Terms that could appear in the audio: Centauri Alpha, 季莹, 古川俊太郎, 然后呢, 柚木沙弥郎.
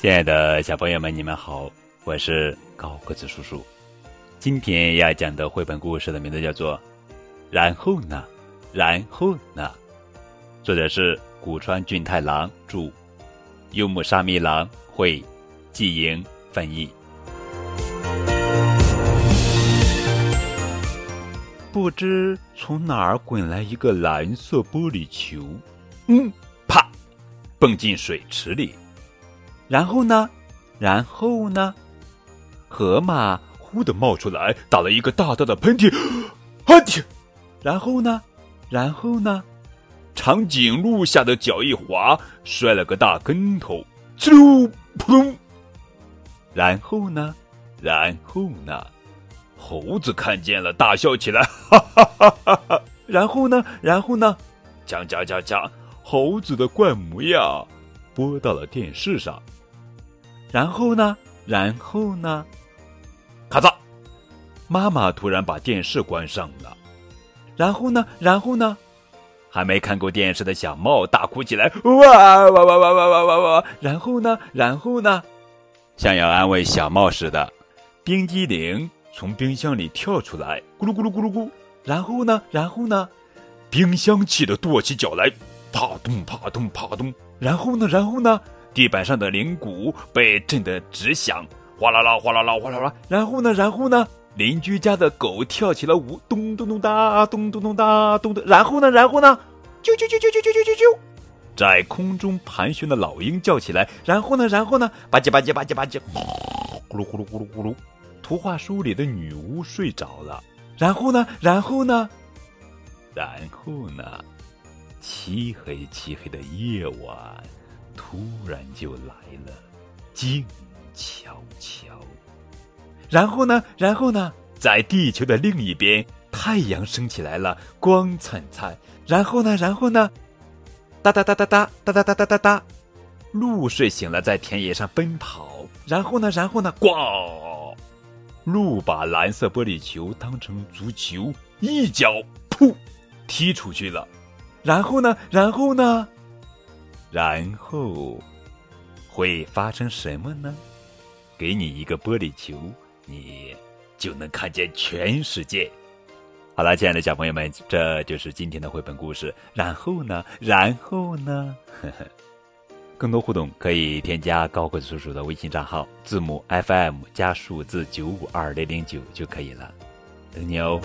亲爱的小朋友们，你们好，我是高个子叔叔。今天要讲的绘本故事的名字叫做《然后呢，然后呢》，作者是古川俊太郎著，柚木沙弥郎绘，季莹翻译。不知从哪儿滚来一个蓝色玻璃球，啪，蹦进水池里。然后呢？然后呢？河马忽地冒出来，打了一个大大的喷嚏，啊嚏！然后呢？然后呢？长颈鹿吓得脚一滑，摔了个大跟头，嗖砰！然后呢？然后呢？猴子看见了，大笑起来，哈哈哈哈哈！然后呢？然后呢？锵锵锵锵！猴子的怪模样播到了电视上。然后呢？然后呢？咔嚓！妈妈突然把电视关上了。然后呢？然后呢？还没看过电视的小猫大哭起来，哇哇哇哇哇哇哇哇！然后呢？然后呢？像要安慰小猫似的，冰激凌从冰箱里跳出来，咕噜咕噜咕噜咕。然后呢？然后呢？冰箱气得跺起脚来，啪咚啪咚啪咚。然后呢？然后呢？地板上的铃鼓被震得直响，哗啦啦，哗啦啦，哗啦啦。然后呢？然后呢？邻居家的狗跳起了舞，咚咚咚哒，咚咚咚哒，咚咚。然后呢？然后呢？啾啾啾啾啾啾啾啾！在空中盘旋的老鹰叫起来。然后呢？然后呢？吧唧吧唧吧唧吧唧，咕噜咕噜咕噜咕噜。图画书里的女巫睡着了。然后呢？然后呢？然后呢？漆黑漆黑的夜晚突然就来了，静悄悄。然后呢？然后呢？在地球的另一边，太阳升起来了，光灿灿。然后呢？然后呢？哒哒哒哒哒哒哒哒哒哒哒。鹿睡醒了，在田野上奔跑。然后呢？然后呢？咣！鹿把蓝色玻璃球当成足球，一脚噗踢出去了。然后呢？然后呢？然后会发生什么呢？给你一个玻璃球，你就能看见全世界。好了，亲爱的小朋友们，这就是今天的绘本故事。然后呢？然后呢？呵呵。更多互动可以添加高个子叔叔的微信账号，字母 FM 加数字9520009就可以了。等你哦。